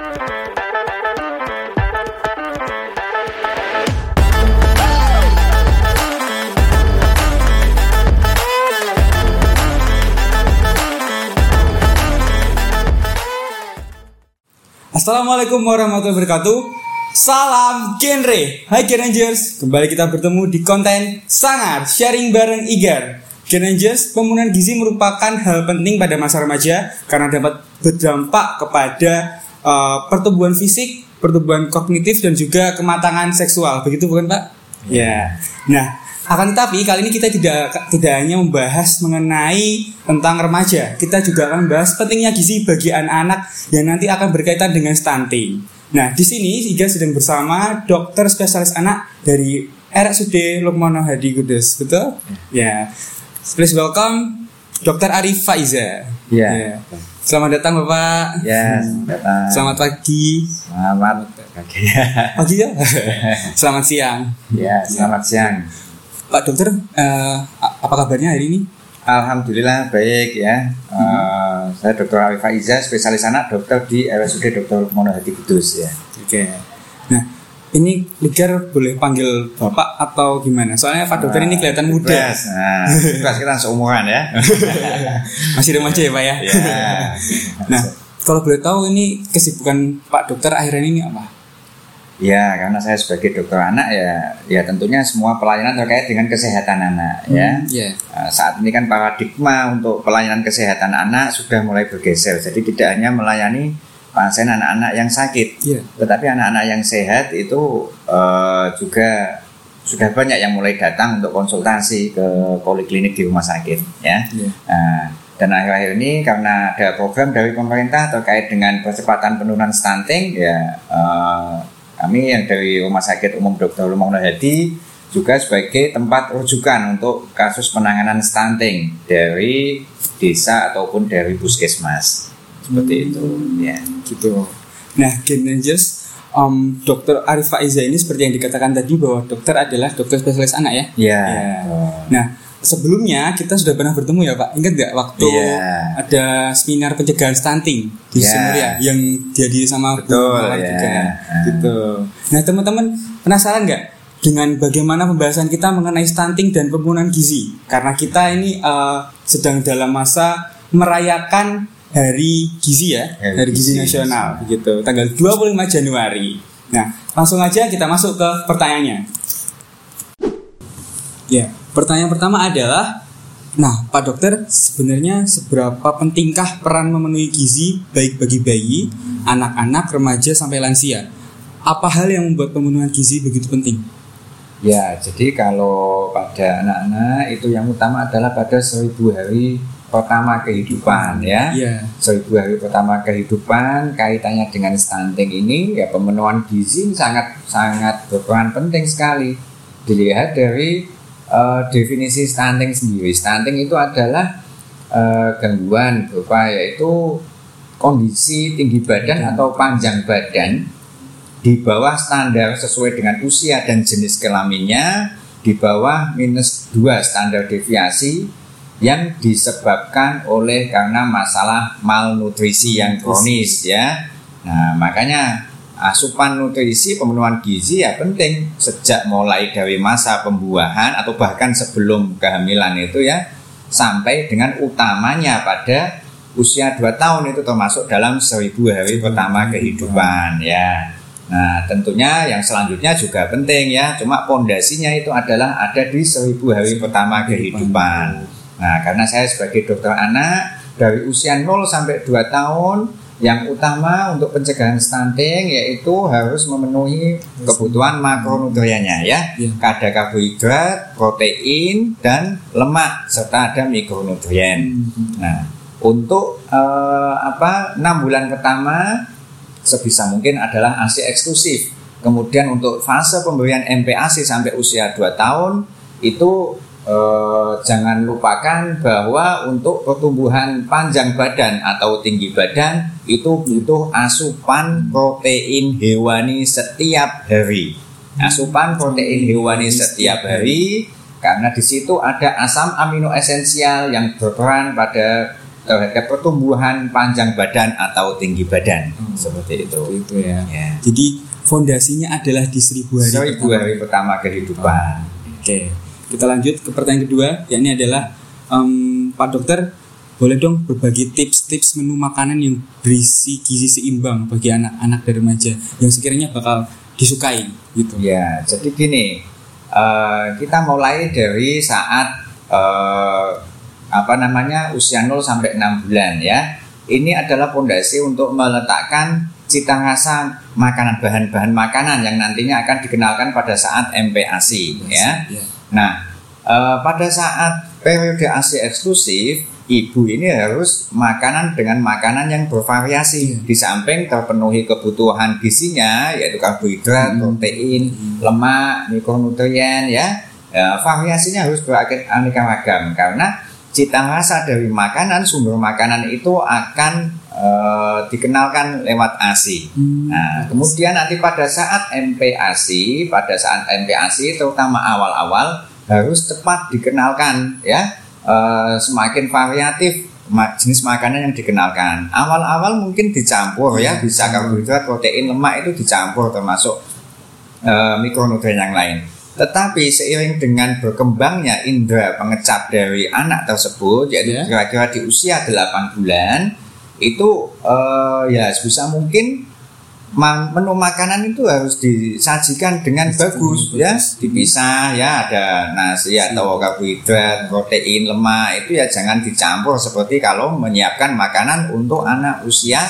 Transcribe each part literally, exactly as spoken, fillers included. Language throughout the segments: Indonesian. Assalamualaikum warahmatullahi wabarakatuh. Salam genre. Hai Gen Rangers, kembali kita bertemu di konten Sangar Sharing bareng Igar. Gen Rangers, pemenuhan gizi merupakan hal penting pada masa remaja karena dapat berdampak kepada uh, pertumbuhan fisik, pertumbuhan kognitif dan juga kematangan seksual. Begitu bukan, Pak? Ya. Yeah. Nah, akan tetapi kali ini kita tidak tidak hanya membahas mengenai tentang remaja, kita juga akan membahas pentingnya gizi bagi anak-anak yang nanti akan berkaitan dengan stunting. Nah, di sini Iga sedang bersama dokter spesialis anak dari R S U D Loekmono Hadi Kudus, betul? Ya. Yeah. Please welcome dokter Arif Faiza. Ya. Yeah. Yeah. Selamat datang Bapak. Ya, selamat datang. Selamat pagi. Selamat pagi. Pagi ya. Selamat siang. Ya, selamat siang. Pak Dokter, uh, apa kabarnya hari ini? Alhamdulillah baik ya. Uh, hmm. Saya dokter Arif Faiza, spesialis anak, dokter di R S U D dokter Loekmono Hadi Kudus ya. Oke. Okay. Nah, ini Ligar boleh panggil Bapak atau gimana? Soalnya Pak Dokter ini kelihatan muda. Nah, pas kita seumuran ya. Masih remaja ya Pak ya? Ya. Nah, kalau boleh tahu ini kesibukan Pak Dokter akhirnya ini apa? Ya, karena saya sebagai dokter anak ya, ya tentunya semua pelayanan terkait dengan kesehatan anak ya. Hmm, yeah. Saat ini kan paradigma untuk pelayanan kesehatan anak sudah mulai bergeser. Jadi tidak hanya melayani pasien anak-anak yang sakit, yeah. Tetapi anak-anak yang sehat itu uh, juga sudah banyak yang mulai datang untuk konsultasi ke poliklinik di rumah sakit, ya. Yeah. Uh, dan akhir-akhir ini karena ada program dari pemerintah terkait dengan percepatan penurunan stunting, ya uh, kami yang dari Rumah Sakit Umum dokter Loekmono Hadi juga sebagai tempat rujukan untuk kasus penanganan stunting dari desa ataupun dari puskesmas. Seperti itu ya gitu. Nah, Gen Rangers, um, dokter Arif Faiza ini seperti yang dikatakan tadi bahwa dokter adalah dokter spesialis anak ya. Iya. Ya. Nah, sebelumnya kita sudah pernah bertemu ya Pak. Ingat nggak waktu ya. Ada seminar pencegahan stunting di ya. Sumur ya yang jadi sama betul ya. Juga. Gitu. Nah, teman-teman penasaran nggak dengan bagaimana pembahasan kita mengenai stunting dan pemenuhan gizi? Karena kita ini uh, sedang dalam masa merayakan Hari Gizi ya, Hari Gizi Nasional begitu, tanggal dua puluh lima Januari. Nah, langsung aja kita masuk ke pertanyaannya. Ya, pertanyaan pertama adalah, nah Pak Dokter, sebenarnya seberapa pentingkah peran memenuhi gizi baik bagi bayi, anak-anak, remaja sampai lansia? Apa hal yang membuat pemenuhan gizi begitu penting? Ya, jadi kalau pada anak-anak itu yang utama adalah pada seribu hari pertama kehidupan ya. Yeah. Seribu hari pertama kehidupan kaitannya dengan stunting ini ya, pemenuhan gizi sangat sangat berperan penting sekali. Dilihat dari uh, definisi stunting sendiri. Stunting itu adalah uh, gangguan berupa yaitu kondisi tinggi badan atau panjang badan di bawah standar sesuai dengan usia dan jenis kelaminnya, di bawah minus dua standar deviasi, yang disebabkan oleh karena masalah malnutrisi yang kronis ya. Nah, makanya asupan nutrisi, pemenuhan gizi ya penting sejak mulai dari masa pembuahan atau bahkan sebelum kehamilan itu ya, sampai dengan utamanya pada usia dua tahun itu termasuk dalam seribu hari pertama kehidupan ya. Nah, tentunya yang selanjutnya juga penting ya, cuma pondasinya itu adalah ada di seribu hari pertama kehidupan. Nah, karena saya sebagai dokter anak dari usia nol sampai dua tahun yang utama untuk pencegahan stunting yaitu harus memenuhi kebutuhan makronutriennya ya. Kadar karbohidrat, protein dan lemak serta ada mikronutrien. Nah, untuk eh, apa enam bulan pertama sebisa mungkin adalah A S I eksklusif. Kemudian untuk fase pemberian M P A S I sampai usia dua tahun itu Uh, jangan lupakan bahwa untuk pertumbuhan panjang badan atau tinggi badan itu butuh asupan protein hewani setiap hari. Asupan protein hewani setiap hari karena di situ ada asam amino esensial yang berperan pada terhadap pertumbuhan panjang badan atau tinggi badan. Hmm. Seperti itu. Itu ya. Ya. Jadi fondasinya adalah di seribu hari, seribu pertama. hari pertama kehidupan. Oh. Oke. Okay. Kita lanjut ke pertanyaan kedua, yakni adalah um, Pak Dokter, boleh dong berbagi tips-tips menu makanan yang berisi gizi seimbang bagi anak-anak dan remaja yang sekiranya bakal disukai gitu. Ya, jadi gini, uh, kita mulai dari saat uh, apa namanya usia nol sampai enam bulan ya. Ini adalah fondasi untuk meletakkan cita rasa makanan, bahan-bahan makanan yang nantinya akan dikenalkan pada saat M P A S I ya. Ya. Nah, uh, pada saat periode A S I eksklusif, ibu ini harus makanan dengan makanan yang bervariasi. Hmm. Di samping terpenuhi kebutuhan gizinya, yaitu karbohidrat, hmm. protein, hmm. lemak, mikronutrien ya. Ya, variasinya harus beraneka ragam karena cita rasa dari makanan, sumber makanan itu akan e, dikenalkan lewat A S I. Hmm. Nah, kemudian nanti pada saat M P A S I, pada saat M P A S I terutama awal-awal harus cepat dikenalkan ya. Uh, semakin variatif jenis makanan yang dikenalkan. Awal-awal mungkin dicampur ya, bisa karbohidrat, protein, lemak itu dicampur termasuk uh, mikronutrien yang lain. Tetapi seiring dengan berkembangnya indera pengecap dari anak tersebut, yaitu yeah. kira-kira di usia delapan bulan, itu uh, ya sebisa mungkin menu makanan itu harus disajikan dengan bagus, ya, dipisah, ya, ada nasi atau karbohidrat, protein, lemak itu ya jangan dicampur seperti kalau menyiapkan makanan untuk anak usia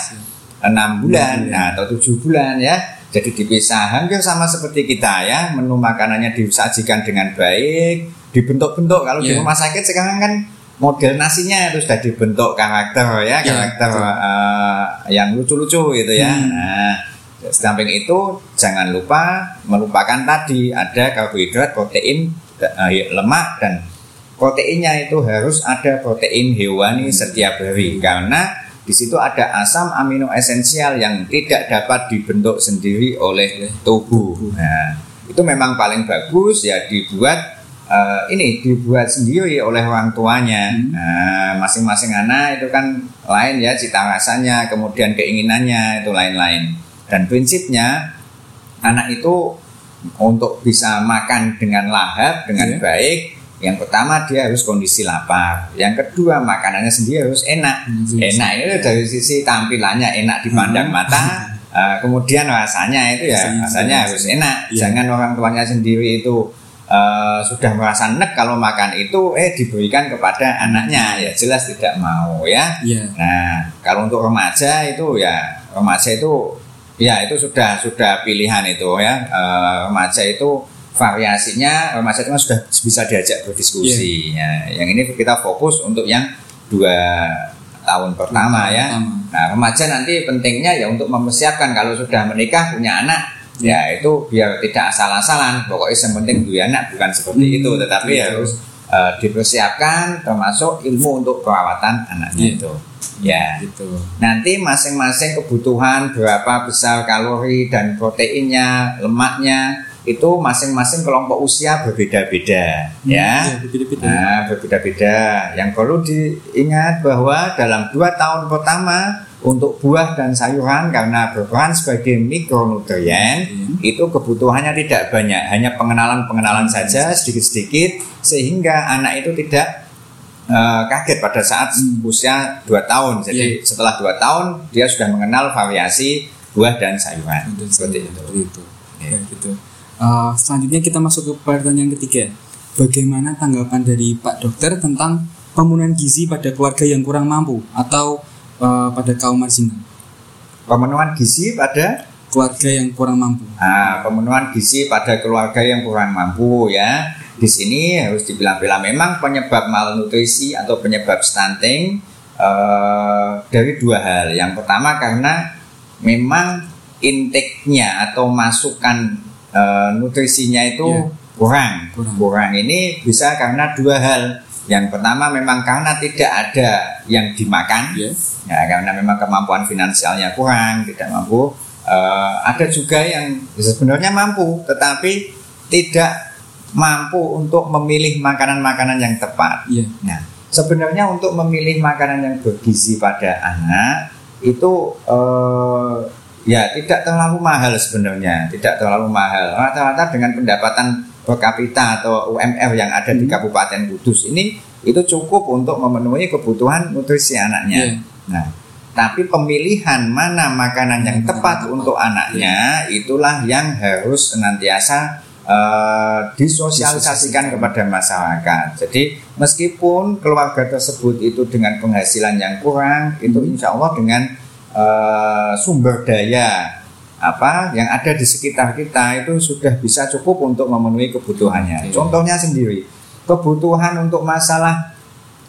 enam bulan nah, atau tujuh bulan ya, jadi dipisah hampir sama seperti kita ya, menu makanannya disajikan dengan baik, dibentuk-bentuk kalau yeah. di rumah sakit sekarang kan model nasinya itu sudah dibentuk karakter ya, karakter yeah. uh, yang lucu-lucu gitu ya. Hmm. Nah, samping itu jangan lupa melupakan tadi ada karbohidrat, protein, lemak dan proteinnya itu harus ada protein hewani setiap hari karena di situ ada asam amino esensial yang tidak dapat dibentuk sendiri oleh tubuh. Nah, itu memang paling bagus ya dibuat Uh, ini dibuat sendiri oleh orang tuanya. Hmm. Nah, masing-masing anak itu kan lain ya cita rasanya, kemudian keinginannya itu lain-lain. Dan prinsipnya anak itu untuk bisa makan dengan lahap, dengan hmm. baik, yang pertama dia harus kondisi lapar. Yang kedua makanannya sendiri harus enak. Hmm. Enak itu dari sisi tampilannya enak dipandang hmm. mata. Uh, kemudian rasanya itu ya rasanya, rasanya harus enak. Ya. Jangan orang tuanya sendiri itu Uh, sudah merasa nek kalau makan itu eh diberikan kepada anaknya ya jelas tidak mau ya. Yeah. Nah kalau untuk remaja itu ya remaja itu ya itu sudah sudah pilihan itu ya uh, remaja itu variasinya remaja itu sudah bisa diajak berdiskusi. Yeah. Ya, yang ini kita fokus untuk yang dua tahun pertama tahun ya. Pertama. Nah remaja nanti pentingnya ya untuk mempersiapkan kalau sudah menikah punya anak. Ya itu biar tidak asal-asalan. Pokoknya yang penting dua anak bukan seperti hmm, itu, tetapi gitu. Harus uh, dipersiapkan termasuk ilmu untuk perawatan anaknya hmm. itu. Ya. Gitu. Nanti masing-masing kebutuhan berapa besar kalori dan proteinnya, lemaknya itu masing-masing kelompok usia berbeda-beda. Hmm, ya. Ya berbeda-beda. Nah, berbeda-beda. Yang perlu diingat bahwa dalam dua tahun pertama untuk buah dan sayuran karena berperan sebagai mikronutrien hmm. itu kebutuhannya tidak banyak, hanya pengenalan-pengenalan hmm. saja sedikit-sedikit sehingga anak itu tidak uh, kaget pada saat hmm. usia dua tahun. Jadi yeah. setelah dua tahun dia sudah mengenal variasi buah dan sayuran. Dan seperti itu. Itu. Ya. Ya, gitu. Uh, selanjutnya kita masuk ke pertanyaan ketiga. Bagaimana tanggapan dari Pak Dokter tentang pemenuhan gizi pada keluarga yang kurang mampu atau pada kaum marginal? Pemenuhan gizi pada keluarga yang kurang mampu. Ah, pemenuhan gizi pada keluarga yang kurang mampu ya. Di sini harus dibilang-bilang memang penyebab malnutrisi atau penyebab stunting eh, dari dua hal. Yang pertama karena memang intake-nya atau masukan eh, nutrisinya itu yeah. kurang. kurang. Kurang ini bisa karena dua hal. Yang pertama memang karena tidak ada yang dimakan, yes. ya, karena memang kemampuan finansialnya kurang, tidak mampu. Uh, ada juga yang sebenarnya mampu, tetapi tidak mampu untuk memilih makanan-makanan yang tepat. Yeah. Nah, Sebenarnya untuk memilih makanan yang bergizi pada anak itu eh, ya tidak terlalu mahal sebenarnya, tidak terlalu mahal. Rata-rata dengan pendapatan per kapita atau U M R yang ada hmm. di Kabupaten Kudus ini itu cukup untuk memenuhi kebutuhan nutrisi anaknya. Yeah. Nah, tapi pemilihan mana makanan yang tepat untuk anaknya itulah yang harus senantiasa eh, disosialisasikan kepada masyarakat. Jadi meskipun keluarga tersebut itu dengan penghasilan yang kurang, itu insya Allah dengan eh, sumber daya apa yang ada di sekitar kita itu sudah bisa cukup untuk memenuhi kebutuhannya. Contohnya sendiri, kebutuhan untuk masalah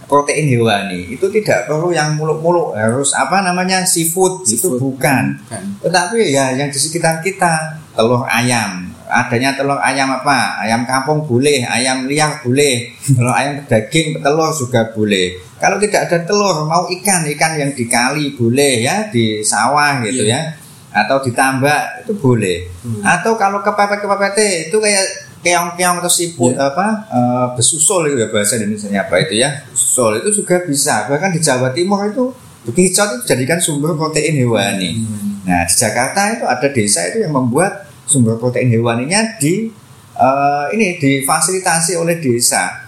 protein hewani itu tidak perlu yang muluk-muluk harus apa namanya seafood, seafood. Itu bukan. bukan tetapi ya yang di sekitar kita, telur ayam, adanya telur ayam apa, ayam kampung boleh, ayam liar boleh, telur ayam daging, telur juga boleh. Kalau tidak ada telur, mau ikan, ikan yang di kali boleh ya, di sawah gitu yeah. ya, atau ditambak itu boleh. hmm. Atau kalau kepepet-kepepet itu kayak keong-keong atau siput yeah. apa uh, besusul itu ya, bahasa Indonesia apa itu ya, besusul itu juga bisa. Bahkan di Jawa Timur itu bekicot itu dijadikan sumber protein hewani. hmm. Nah di Jakarta itu ada desa itu yang membuat sumber protein hewaninya di uh, ini difasilitasi oleh desa.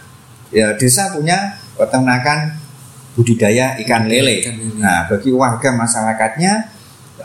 Ya desa punya peternakan budidaya ikan lele. Ikan lele. Nah bagi warga masyarakatnya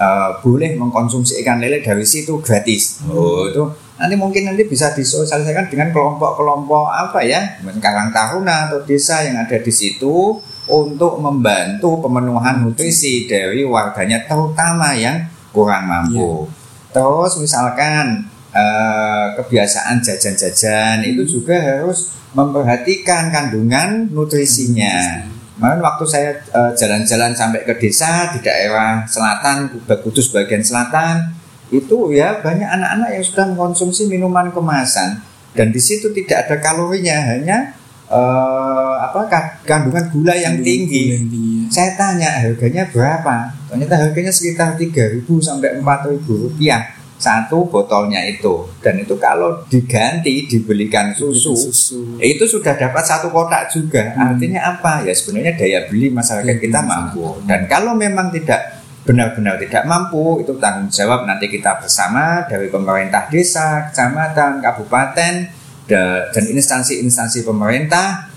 uh, boleh mengkonsumsi ikan lele dari situ gratis. Hmm. Oh itu. Nanti mungkin nanti bisa disosialisasikan dengan kelompok-kelompok apa ya, Karang Taruna atau desa yang ada di situ untuk membantu pemenuhan nutrisi dari warganya terutama yang kurang mampu. Ya. Terus misalkan eh, kebiasaan jajan-jajan hmm. itu juga harus memperhatikan kandungan nutrisinya. Kemarin waktu saya eh, jalan-jalan sampai ke desa di daerah selatan, Kudus bagian selatan, itu ya banyak anak-anak yang sudah mengkonsumsi minuman kemasan dan di situ tidak ada kalorinya, hanya eh, apa kandungan gula yang tinggi. Yang tinggi ya. Saya tanya harganya berapa, ternyata harganya sekitar tiga ribu sampai empat ribu rupiah satu botolnya itu, dan itu kalau diganti dibelikan susu, susu. itu sudah dapat satu kotak juga. hmm. Artinya apa ya, sebenarnya daya beli masyarakat ya, kita mampu masyarakat. Dan kalau memang tidak benar-benar tidak mampu, itu tanggung jawab nanti kita bersama dari pemerintah desa, kecamatan, kabupaten, dan instansi-instansi pemerintah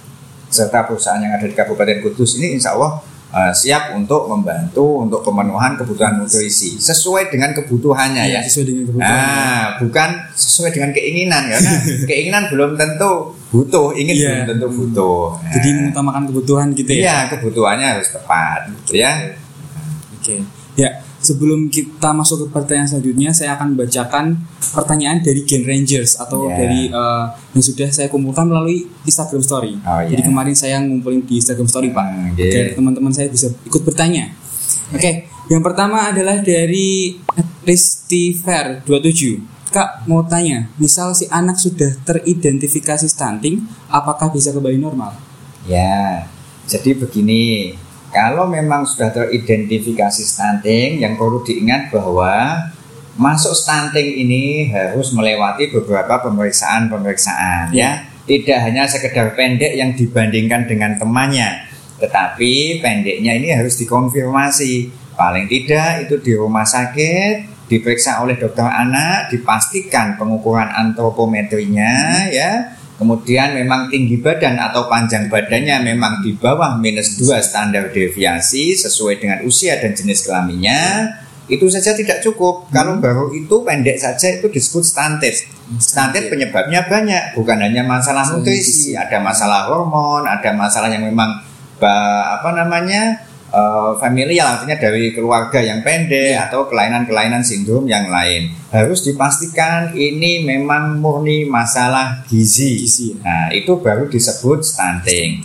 serta perusahaan yang ada di Kabupaten Kudus ini insya Allah uh, siap untuk membantu untuk pemenuhan kebutuhan nutrisi sesuai dengan kebutuhannya ya, ya. Sesuai dengan kebutuhannya. Nah, bukan sesuai dengan keinginan karena keinginan belum tentu butuh, ingin ya. belum tentu butuh. Nah, jadi mengutamakan kebutuhan gitu ya. Iya, kebutuhannya harus tepat gitu ya. Oke. Okay. Ya, sebelum kita masuk ke pertanyaan selanjutnya, saya akan bacakan pertanyaan dari Gen Rangers atau yeah. dari uh, yang sudah saya kumpulkan melalui Instagram Story. Oh, yeah. Jadi kemarin saya ngumpulin di Instagram Story, Pak, okay. agar teman-teman saya bisa ikut bertanya. Oke, okay. Yang pertama adalah dari Atristiver dua puluh tujuh. Kak, mau tanya, misal si anak sudah teridentifikasi stunting, apakah bisa kembali normal? Ya, yeah. Jadi begini. Kalau memang sudah teridentifikasi stunting, yang perlu diingat bahwa masuk stunting ini harus melewati beberapa pemeriksaan-pemeriksaan ya. Tidak hanya sekedar pendek yang dibandingkan dengan temannya, tetapi pendeknya ini harus dikonfirmasi. Paling tidak itu di rumah sakit, diperiksa oleh dokter anak, dipastikan pengukuran antropometrinya ya. Kemudian memang tinggi badan atau panjang badannya memang di bawah minus dua standar deviasi sesuai dengan usia dan jenis kelaminnya. Itu saja tidak cukup. hmm. Kalau baru itu pendek saja itu disebut stunted. Stunted penyebabnya banyak, bukan hanya masalah nutrisi, ada masalah hormon, ada masalah yang memang apa namanya Uh, familial, artinya dari keluarga yang pendek yeah. atau kelainan-kelainan sindrom yang lain. Harus dipastikan ini memang murni masalah gizi, gizi. Nah itu baru disebut stunting.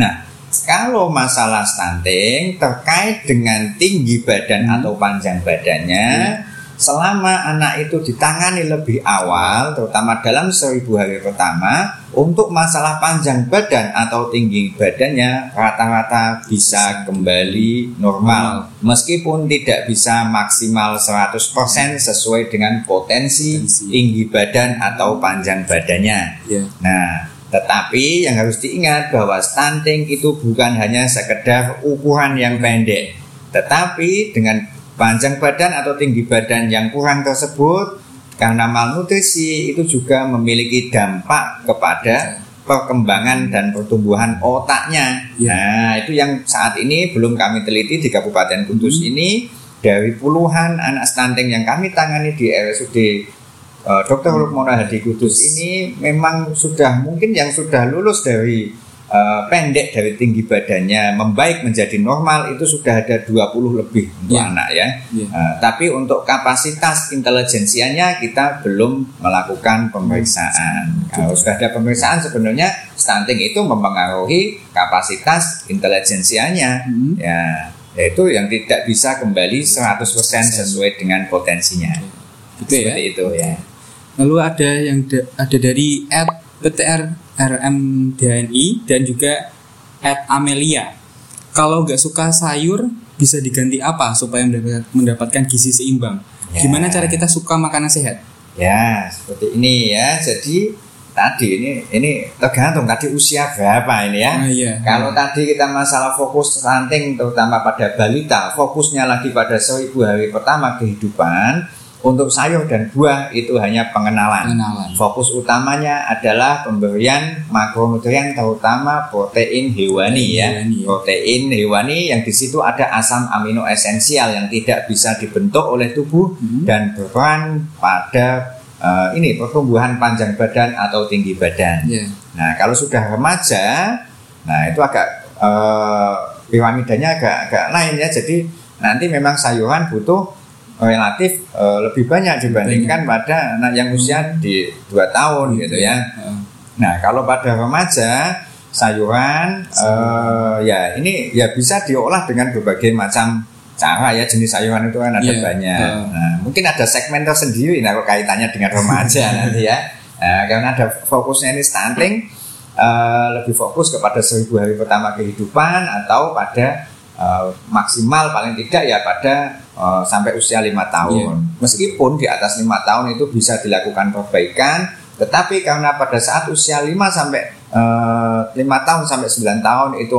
Nah kalau masalah stunting terkait dengan tinggi badan hmm. atau panjang badannya, hmm. selama anak itu ditangani lebih awal, terutama dalam seribu hari pertama, untuk masalah panjang badan atau tinggi badannya rata-rata bisa kembali normal, meskipun tidak bisa maksimal seratus persen sesuai dengan potensi tinggi badan atau panjang badannya. Yeah. Nah, Tetapi yang harus diingat bahwa stunting itu bukan hanya sekedar ukuran yang pendek, tetapi dengan panjang badan atau tinggi badan yang kurang tersebut karena malnutrisi itu juga memiliki dampak kepada perkembangan dan pertumbuhan otaknya. Ya. Nah, itu yang saat ini belum kami teliti di Kabupaten Kudus hmm. ini. Dari puluhan anak stunting yang kami tangani di R S U D uh, dokter hmm. Loekmono Hadi Kudus ini memang sudah mungkin yang sudah lulus dari uh, pendek dari tinggi badannya membaik menjadi normal itu sudah ada dua puluh lebih untuk yeah. anak ya. Yeah. Uh, tapi untuk kapasitas intelijensianya kita belum melakukan pemeriksaan. Hmm. Kalau sudah ada pemeriksaan sebenarnya stunting itu mempengaruhi kapasitas intelijensianya. Hmm. Ya. Yaitu yang tidak bisa kembali seratus persen sesuai dengan potensinya. Gitu ya. Seperti itu ya. Lalu ada yang da- ada dari Ad R T R R M D N I dan juga Ad Amelia. Kalau nggak suka sayur bisa diganti apa supaya mendapatkan gizi seimbang? Ya. Gimana cara kita suka makanan sehat? Ya, seperti ini ya. Jadi tadi ini ini tergantung tadi usia berapa ini ya. Ah, iya, Kalau iya. tadi kita masalah fokus stunting terutama pada balita, fokusnya lagi pada seribu hari pertama kehidupan. Untuk sayur dan buah itu hanya pengenalan. pengenalan. Fokus utamanya adalah pemberian makronutrien terutama protein hewani ya. Hewani, ya. Protein hewani yang di situ ada asam amino esensial yang tidak bisa dibentuk oleh tubuh hmm. dan berperan pada Uh, ini pertumbuhan panjang badan atau tinggi badan. Yeah. Nah, kalau sudah remaja, nah itu agak uh, piramidanya agak agak lain ya. Jadi nanti memang sayuran butuh relatif uh, lebih banyak dibandingkan banyak. pada anak yang usia di dua tahun gitu ya. Uh. Nah, kalau pada remaja sayuran uh, ya ini ya bisa diolah dengan berbagai macam cara ya, jenis sayuran itu kan ada yeah. banyak. Uh. Nah, mungkin ada segmen tersendiri nah kalau kaitannya dengan remaja nanti ya. Nah, karena ada fokusnya ini stunting uh, lebih fokus kepada seribu hari pertama kehidupan atau pada uh, maksimal paling tidak ya pada uh, sampai usia lima tahun. Yeah. Meskipun di atas lima tahun itu bisa dilakukan perbaikan, tetapi karena pada saat usia lima sampai uh, lima tahun sampai sembilan tahun itu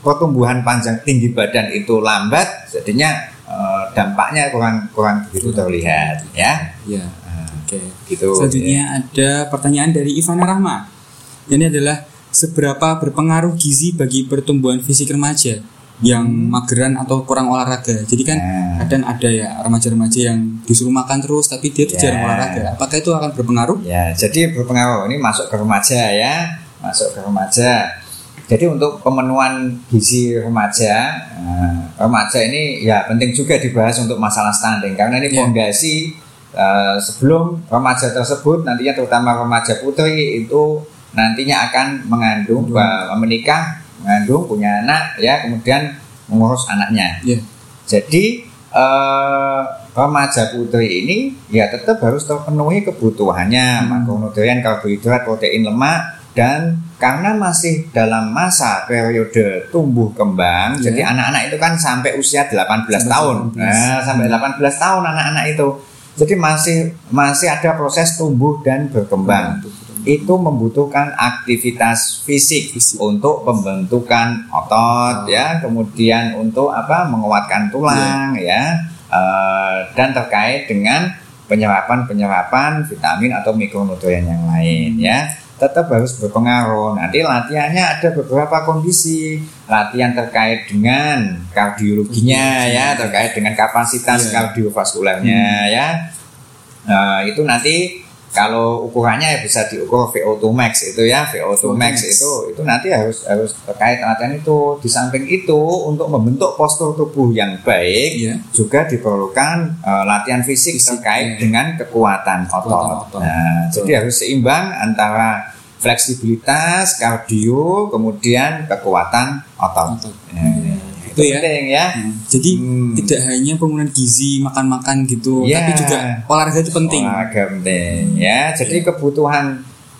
pertumbuhan panjang tinggi badan itu lambat, jadinya eh, dampaknya kurang kurang begitu terlihat, ya. Ya, oke. Okay. Gitu. Selanjutnya ya. Ada pertanyaan dari Ivan Rahma. Ini adalah seberapa berpengaruh gizi bagi pertumbuhan fisik remaja yang hmm. mageran atau kurang olahraga. Jadi kan nah. kadang ada ya remaja-remaja yang disuruh makan terus tapi dia ya. jarang olahraga. Apakah itu akan berpengaruh? Ya, jadi berpengaruh. Ini masuk ke remaja ya, masuk ke remaja. Jadi untuk pemenuhan gizi remaja, remaja ini ya penting juga dibahas untuk masalah stunting karena ini fondasi yeah. uh, sebelum remaja tersebut nantinya terutama remaja putri itu nantinya akan mengandung, mm-hmm. menikah, mengandung, punya anak, ya kemudian mengurus anaknya. Yeah. Jadi uh, remaja putri ini ya tetap harus terpenuhi kebutuhannya mm-hmm. makronutrien, karbohidrat, protein, lemak. Dan karena masih dalam masa periode tumbuh kembang, yeah. jadi anak-anak itu kan sampai usia delapan belas tahun, nah, sampai delapan belas tahun anak-anak itu, jadi masih masih ada proses tumbuh dan berkembang. Betul, betul, betul. Itu membutuhkan aktivitas fisik, fisik untuk pembentukan otot, oh. ya, kemudian untuk apa menguatkan tulang, yeah. ya, uh, dan terkait dengan penyerapan-penyerapan vitamin atau mikronutrien yang lain, ya. Tetap harus berpengaruh. Nanti latihannya ada beberapa kondisi. Latihan terkait dengan kardiologinya ya, terkait dengan kapasitas yeah. kardiovaskularnya hmm. ya. Nah, itu nanti kalau ukurannya ya bisa diukur V O dua max itu ya, V O dua max itu itu nanti harus harus terkait latihan itu. Di samping itu untuk membentuk postur tubuh yang baik yeah. juga diperlukan uh, latihan fisik, fisik terkait yeah. dengan kekuatan otot. otot. Nah, so. Jadi harus seimbang antara fleksibilitas, kardio, kemudian kekuatan otot. otot. Yeah. Itu ya. Penting, ya. Hmm. Jadi hmm. tidak hanya penggunaan gizi makan-makan gitu, ya. Tapi juga olahraga itu penting. Olahraga penting ya. Jadi ya. kebutuhan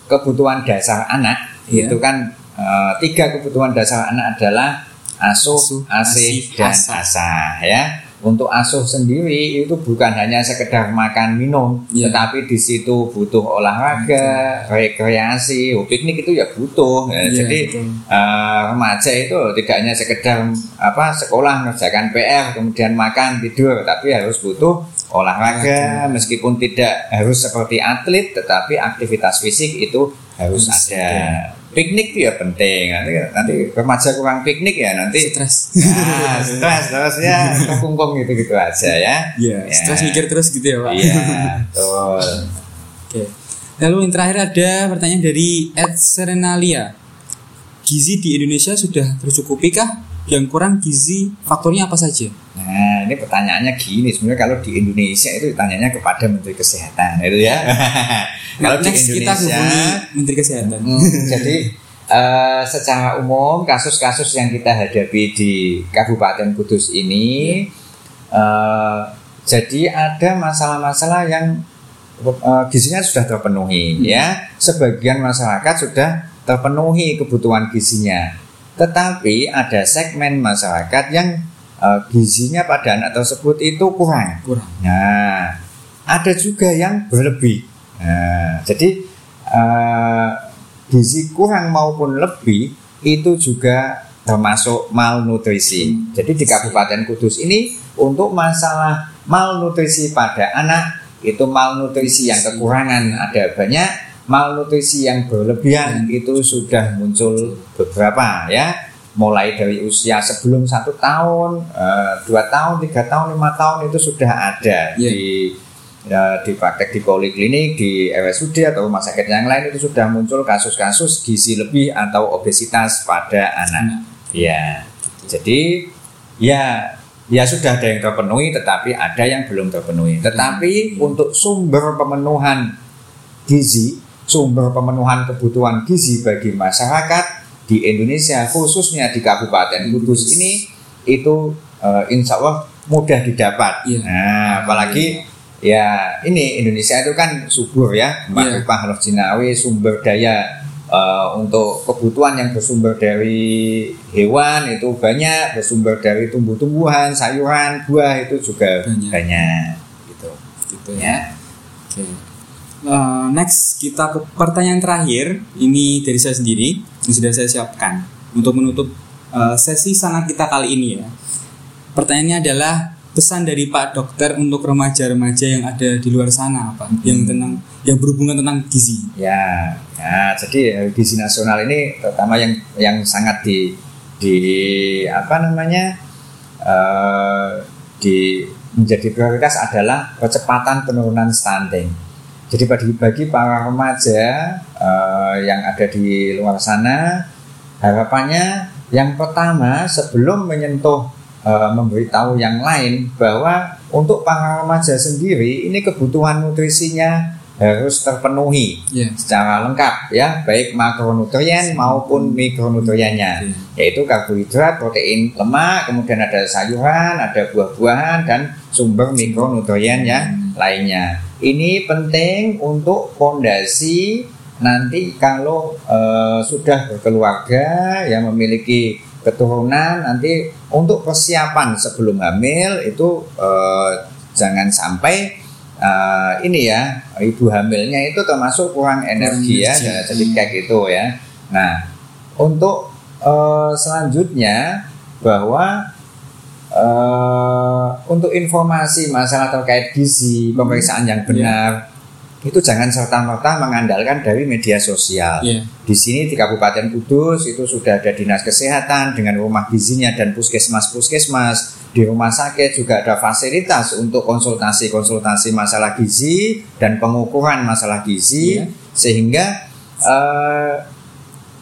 kebutuhan dasar anak ya. itu kan e, tiga kebutuhan dasar anak adalah asuh, asuh asih, asih dan asah ya. Untuk asuh sendiri itu bukan hanya sekedar makan minum, yeah. tetapi di situ butuh olahraga, yeah. rekreasi, piknik itu ya butuh. Yeah, Jadi uh, remaja itu tidak hanya sekedar apa sekolah ngerjakan P R kemudian makan tidur, tapi harus butuh olahraga. Yeah. Meskipun tidak harus seperti atlet, tetapi aktivitas fisik itu harus Mas, ada. Yeah. Piknik itu ya penting, nanti, nanti remaja kurang piknik ya nanti stres, nah, stres terus ya kungkung gitu gitu aja ya. Iya. Yeah, yeah. Stres mikir terus gitu ya Pak. Iya. Yeah, betul. Oke. Okay. Lalu yang terakhir ada pertanyaan dari Ad Serenalia. Gizi di Indonesia sudah tercukupi kah? Yang kurang gizi faktornya apa saja? Nah, ini pertanyaannya gini sebenarnya kalau di Indonesia itu ditanyanya kepada Menteri Kesehatan itu ya. Kalau di Indonesia kita hubungi Menteri Kesehatan. Jadi uh, secara umum kasus-kasus yang kita hadapi di Kabupaten Kudus ini uh, jadi ada masalah-masalah yang uh, gizinya sudah terpenuhi hmm. ya. Sebagian masyarakat sudah terpenuhi kebutuhan gizinya. Tetapi ada segmen masyarakat yang uh, gizinya pada anak tersebut itu kurang. kurang. Nah, ada juga yang berlebih. Nah, jadi uh, gizi kurang maupun lebih itu juga termasuk malnutrisi. Jadi di Kabupaten Kudus ini untuk masalah malnutrisi pada anak itu malnutrisi yang kekurangan ada banyak. Malnutrisi yang berlebihan itu sudah muncul beberapa ya, mulai dari usia sebelum satu tahun, dua tahun, tiga tahun, lima tahun itu sudah ada yeah. di ya, di praktek di poliklinik, di R S U D atau rumah sakit yang lain itu sudah muncul kasus-kasus gizi lebih atau obesitas pada anak. Ya, jadi ya. Ya sudah ada yang terpenuhi, tetapi ada yang belum terpenuhi. Tetapi hmm. untuk sumber pemenuhan gizi sumber pemenuhan kebutuhan gizi bagi masyarakat di Indonesia khususnya di Kabupaten Kudus ini itu uh, insya Allah mudah didapat. Yeah. Nah, apalagi yeah. ya ini Indonesia itu kan subur ya, melimpah yeah. jinawi sumber daya uh, untuk kebutuhan yang bersumber dari hewan itu banyak, bersumber dari tumbuh-tumbuhan, sayuran, buah itu juga banyak, banyak. gitu, gitu ya. Okay. Uh, next kita ke pertanyaan terakhir. Ini dari saya sendiri yang sudah saya siapkan untuk menutup uh, sesi sangar kita kali ini ya. Pertanyaannya adalah pesan dari Pak Dokter untuk remaja-remaja yang ada di luar sana apa hmm. yang tentang yang berhubungan tentang gizi. Ya, ya jadi gizi nasional ini terutama yang yang sangat di di apa namanya uh, di menjadi prioritas adalah percepatan penurunan stunting. Jadi bagi, bagi para remaja uh, yang ada di luar sana, harapannya yang pertama sebelum menyentuh uh, memberitahu yang lain bahwa untuk para remaja sendiri ini kebutuhan nutrisinya harus terpenuhi yeah. secara lengkap ya, baik makronutrien maupun mikronutriennya, yeah. yaitu karbohidrat, protein, lemak, kemudian ada sayuran, ada buah-buahan dan sumber mikronutrien yang lainnya. Ini penting untuk fondasi nanti kalau uh, sudah berkeluarga yang memiliki keturunan nanti untuk persiapan sebelum hamil itu uh, jangan sampai uh, ini ya ibu hamilnya itu termasuk kurang energi ya, ya jadi kayak gitu ya. Nah untuk uh, selanjutnya bahwa Uh, untuk informasi masalah terkait gizi, pemeriksaan yang benar yeah. itu jangan serta-merta mengandalkan dari media sosial. Yeah. Di sini di Kabupaten Kudus itu sudah ada dinas kesehatan dengan rumah gizinya dan puskesmas-puskesmas. Di rumah sakit juga ada fasilitas untuk konsultasi-konsultasi masalah gizi dan pengukuran masalah gizi yeah. sehingga uh,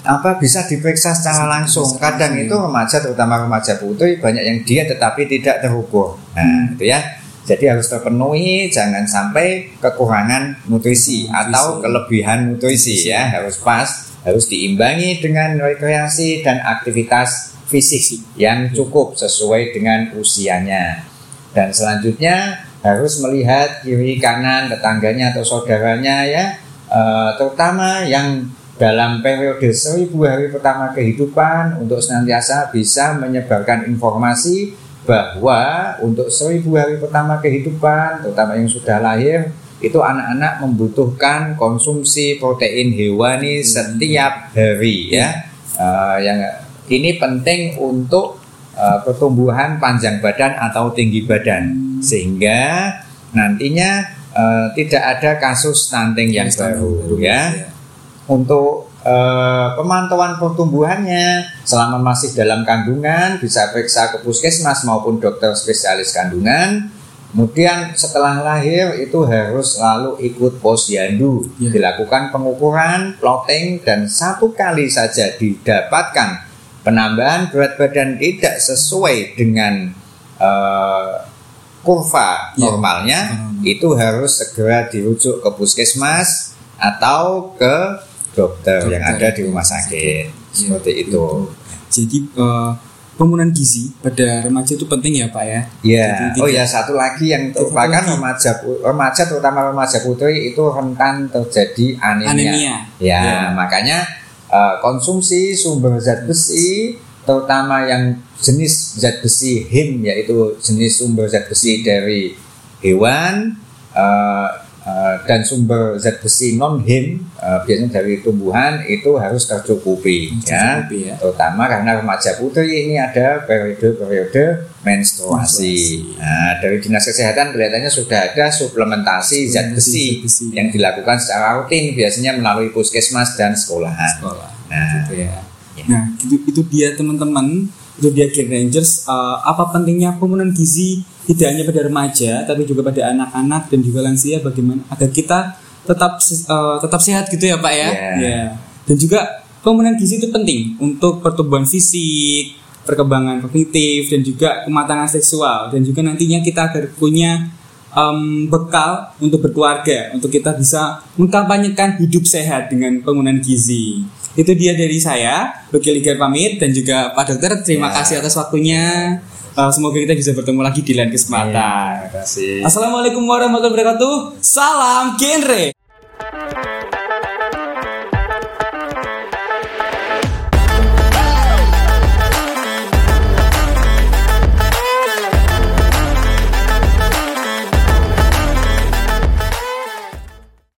apa bisa diperiksa secara langsung. Kadang itu remaja terutama remaja putri banyak yang diet tetapi tidak terukur. Nah, hmm. itu ya. Jadi harus terpenuhi, jangan sampai kekurangan nutrisi, nutrisi. atau kelebihan nutrisi, nutrisi ya, harus pas, harus diimbangi dengan rekreasi dan aktivitas fisik yang cukup sesuai dengan usianya. Dan selanjutnya harus melihat kiri kanan tetangganya atau saudaranya ya, e, terutama yang dalam periode seribu hari pertama kehidupan untuk senantiasa bisa menyebarkan informasi bahwa untuk seribu hari pertama kehidupan, terutama yang sudah lahir, itu anak-anak membutuhkan konsumsi protein hewani setiap hari ya. Uh, yang ini penting untuk uh, pertumbuhan panjang badan atau tinggi badan, sehingga nantinya uh, tidak ada kasus stunting yang baru ya. ya. Untuk Uh, pemantauan pertumbuhannya selama masih dalam kandungan bisa periksa ke puskesmas maupun dokter spesialis kandungan. Kemudian setelah lahir itu harus selalu ikut posyandu, yeah. dilakukan pengukuran, plotting, dan satu kali saja didapatkan penambahan berat badan tidak sesuai dengan uh, kurva yeah. normalnya, hmm. itu harus segera dirujuk ke puskesmas atau ke dokter yang ada di rumah sakit, seperti ya, itu. itu. Jadi uh, pemenuhan gizi pada remaja itu penting ya Pak ya? Iya. Oh ya, satu lagi yang merupakan remaja, remaja terutama remaja putri itu rentan terjadi anemia. anemia. Ya, ya, makanya uh, konsumsi sumber zat besi, terutama yang jenis zat besi heme, yaitu jenis sumber zat besi dari hewan. Uh, Dan sumber zat besi non-heme biasanya dari tumbuhan itu harus tercukupi, ya. tercukupi ya. Terutama karena remaja putri ini ada periode-periode menstruasi. Nah, dari Dinas Kesehatan kelihatannya sudah ada suplementasi zat besi, besi yang dilakukan secara rutin biasanya melalui puskesmas dan sekolahan. Sekolah. Nah, gitu ya. Ya. Nah itu, itu dia teman-teman. Itu dia Gen Rangers, uh, apa pentingnya pemenuhan gizi tidak hanya pada remaja tapi juga pada anak-anak dan juga lansia, bagaimana agar kita tetap uh, tetap sehat gitu ya Pak ya. Yeah. Yeah. Dan juga pemenuhan gizi itu penting untuk pertumbuhan fisik, perkembangan kognitif, dan juga kematangan seksual, dan juga nantinya kita agar punya um, bekal untuk berkeluarga, untuk kita bisa mengkampanyekan hidup sehat dengan pemenuhan gizi. Itu dia dari saya, Dokter Igar pamit, dan juga Pak Dokter terima ya. kasih atas waktunya. Uh, semoga kita bisa bertemu lagi di lain kesempatan. Ya, terima kasih. Assalamualaikum warahmatullahi wabarakatuh. Salam genre.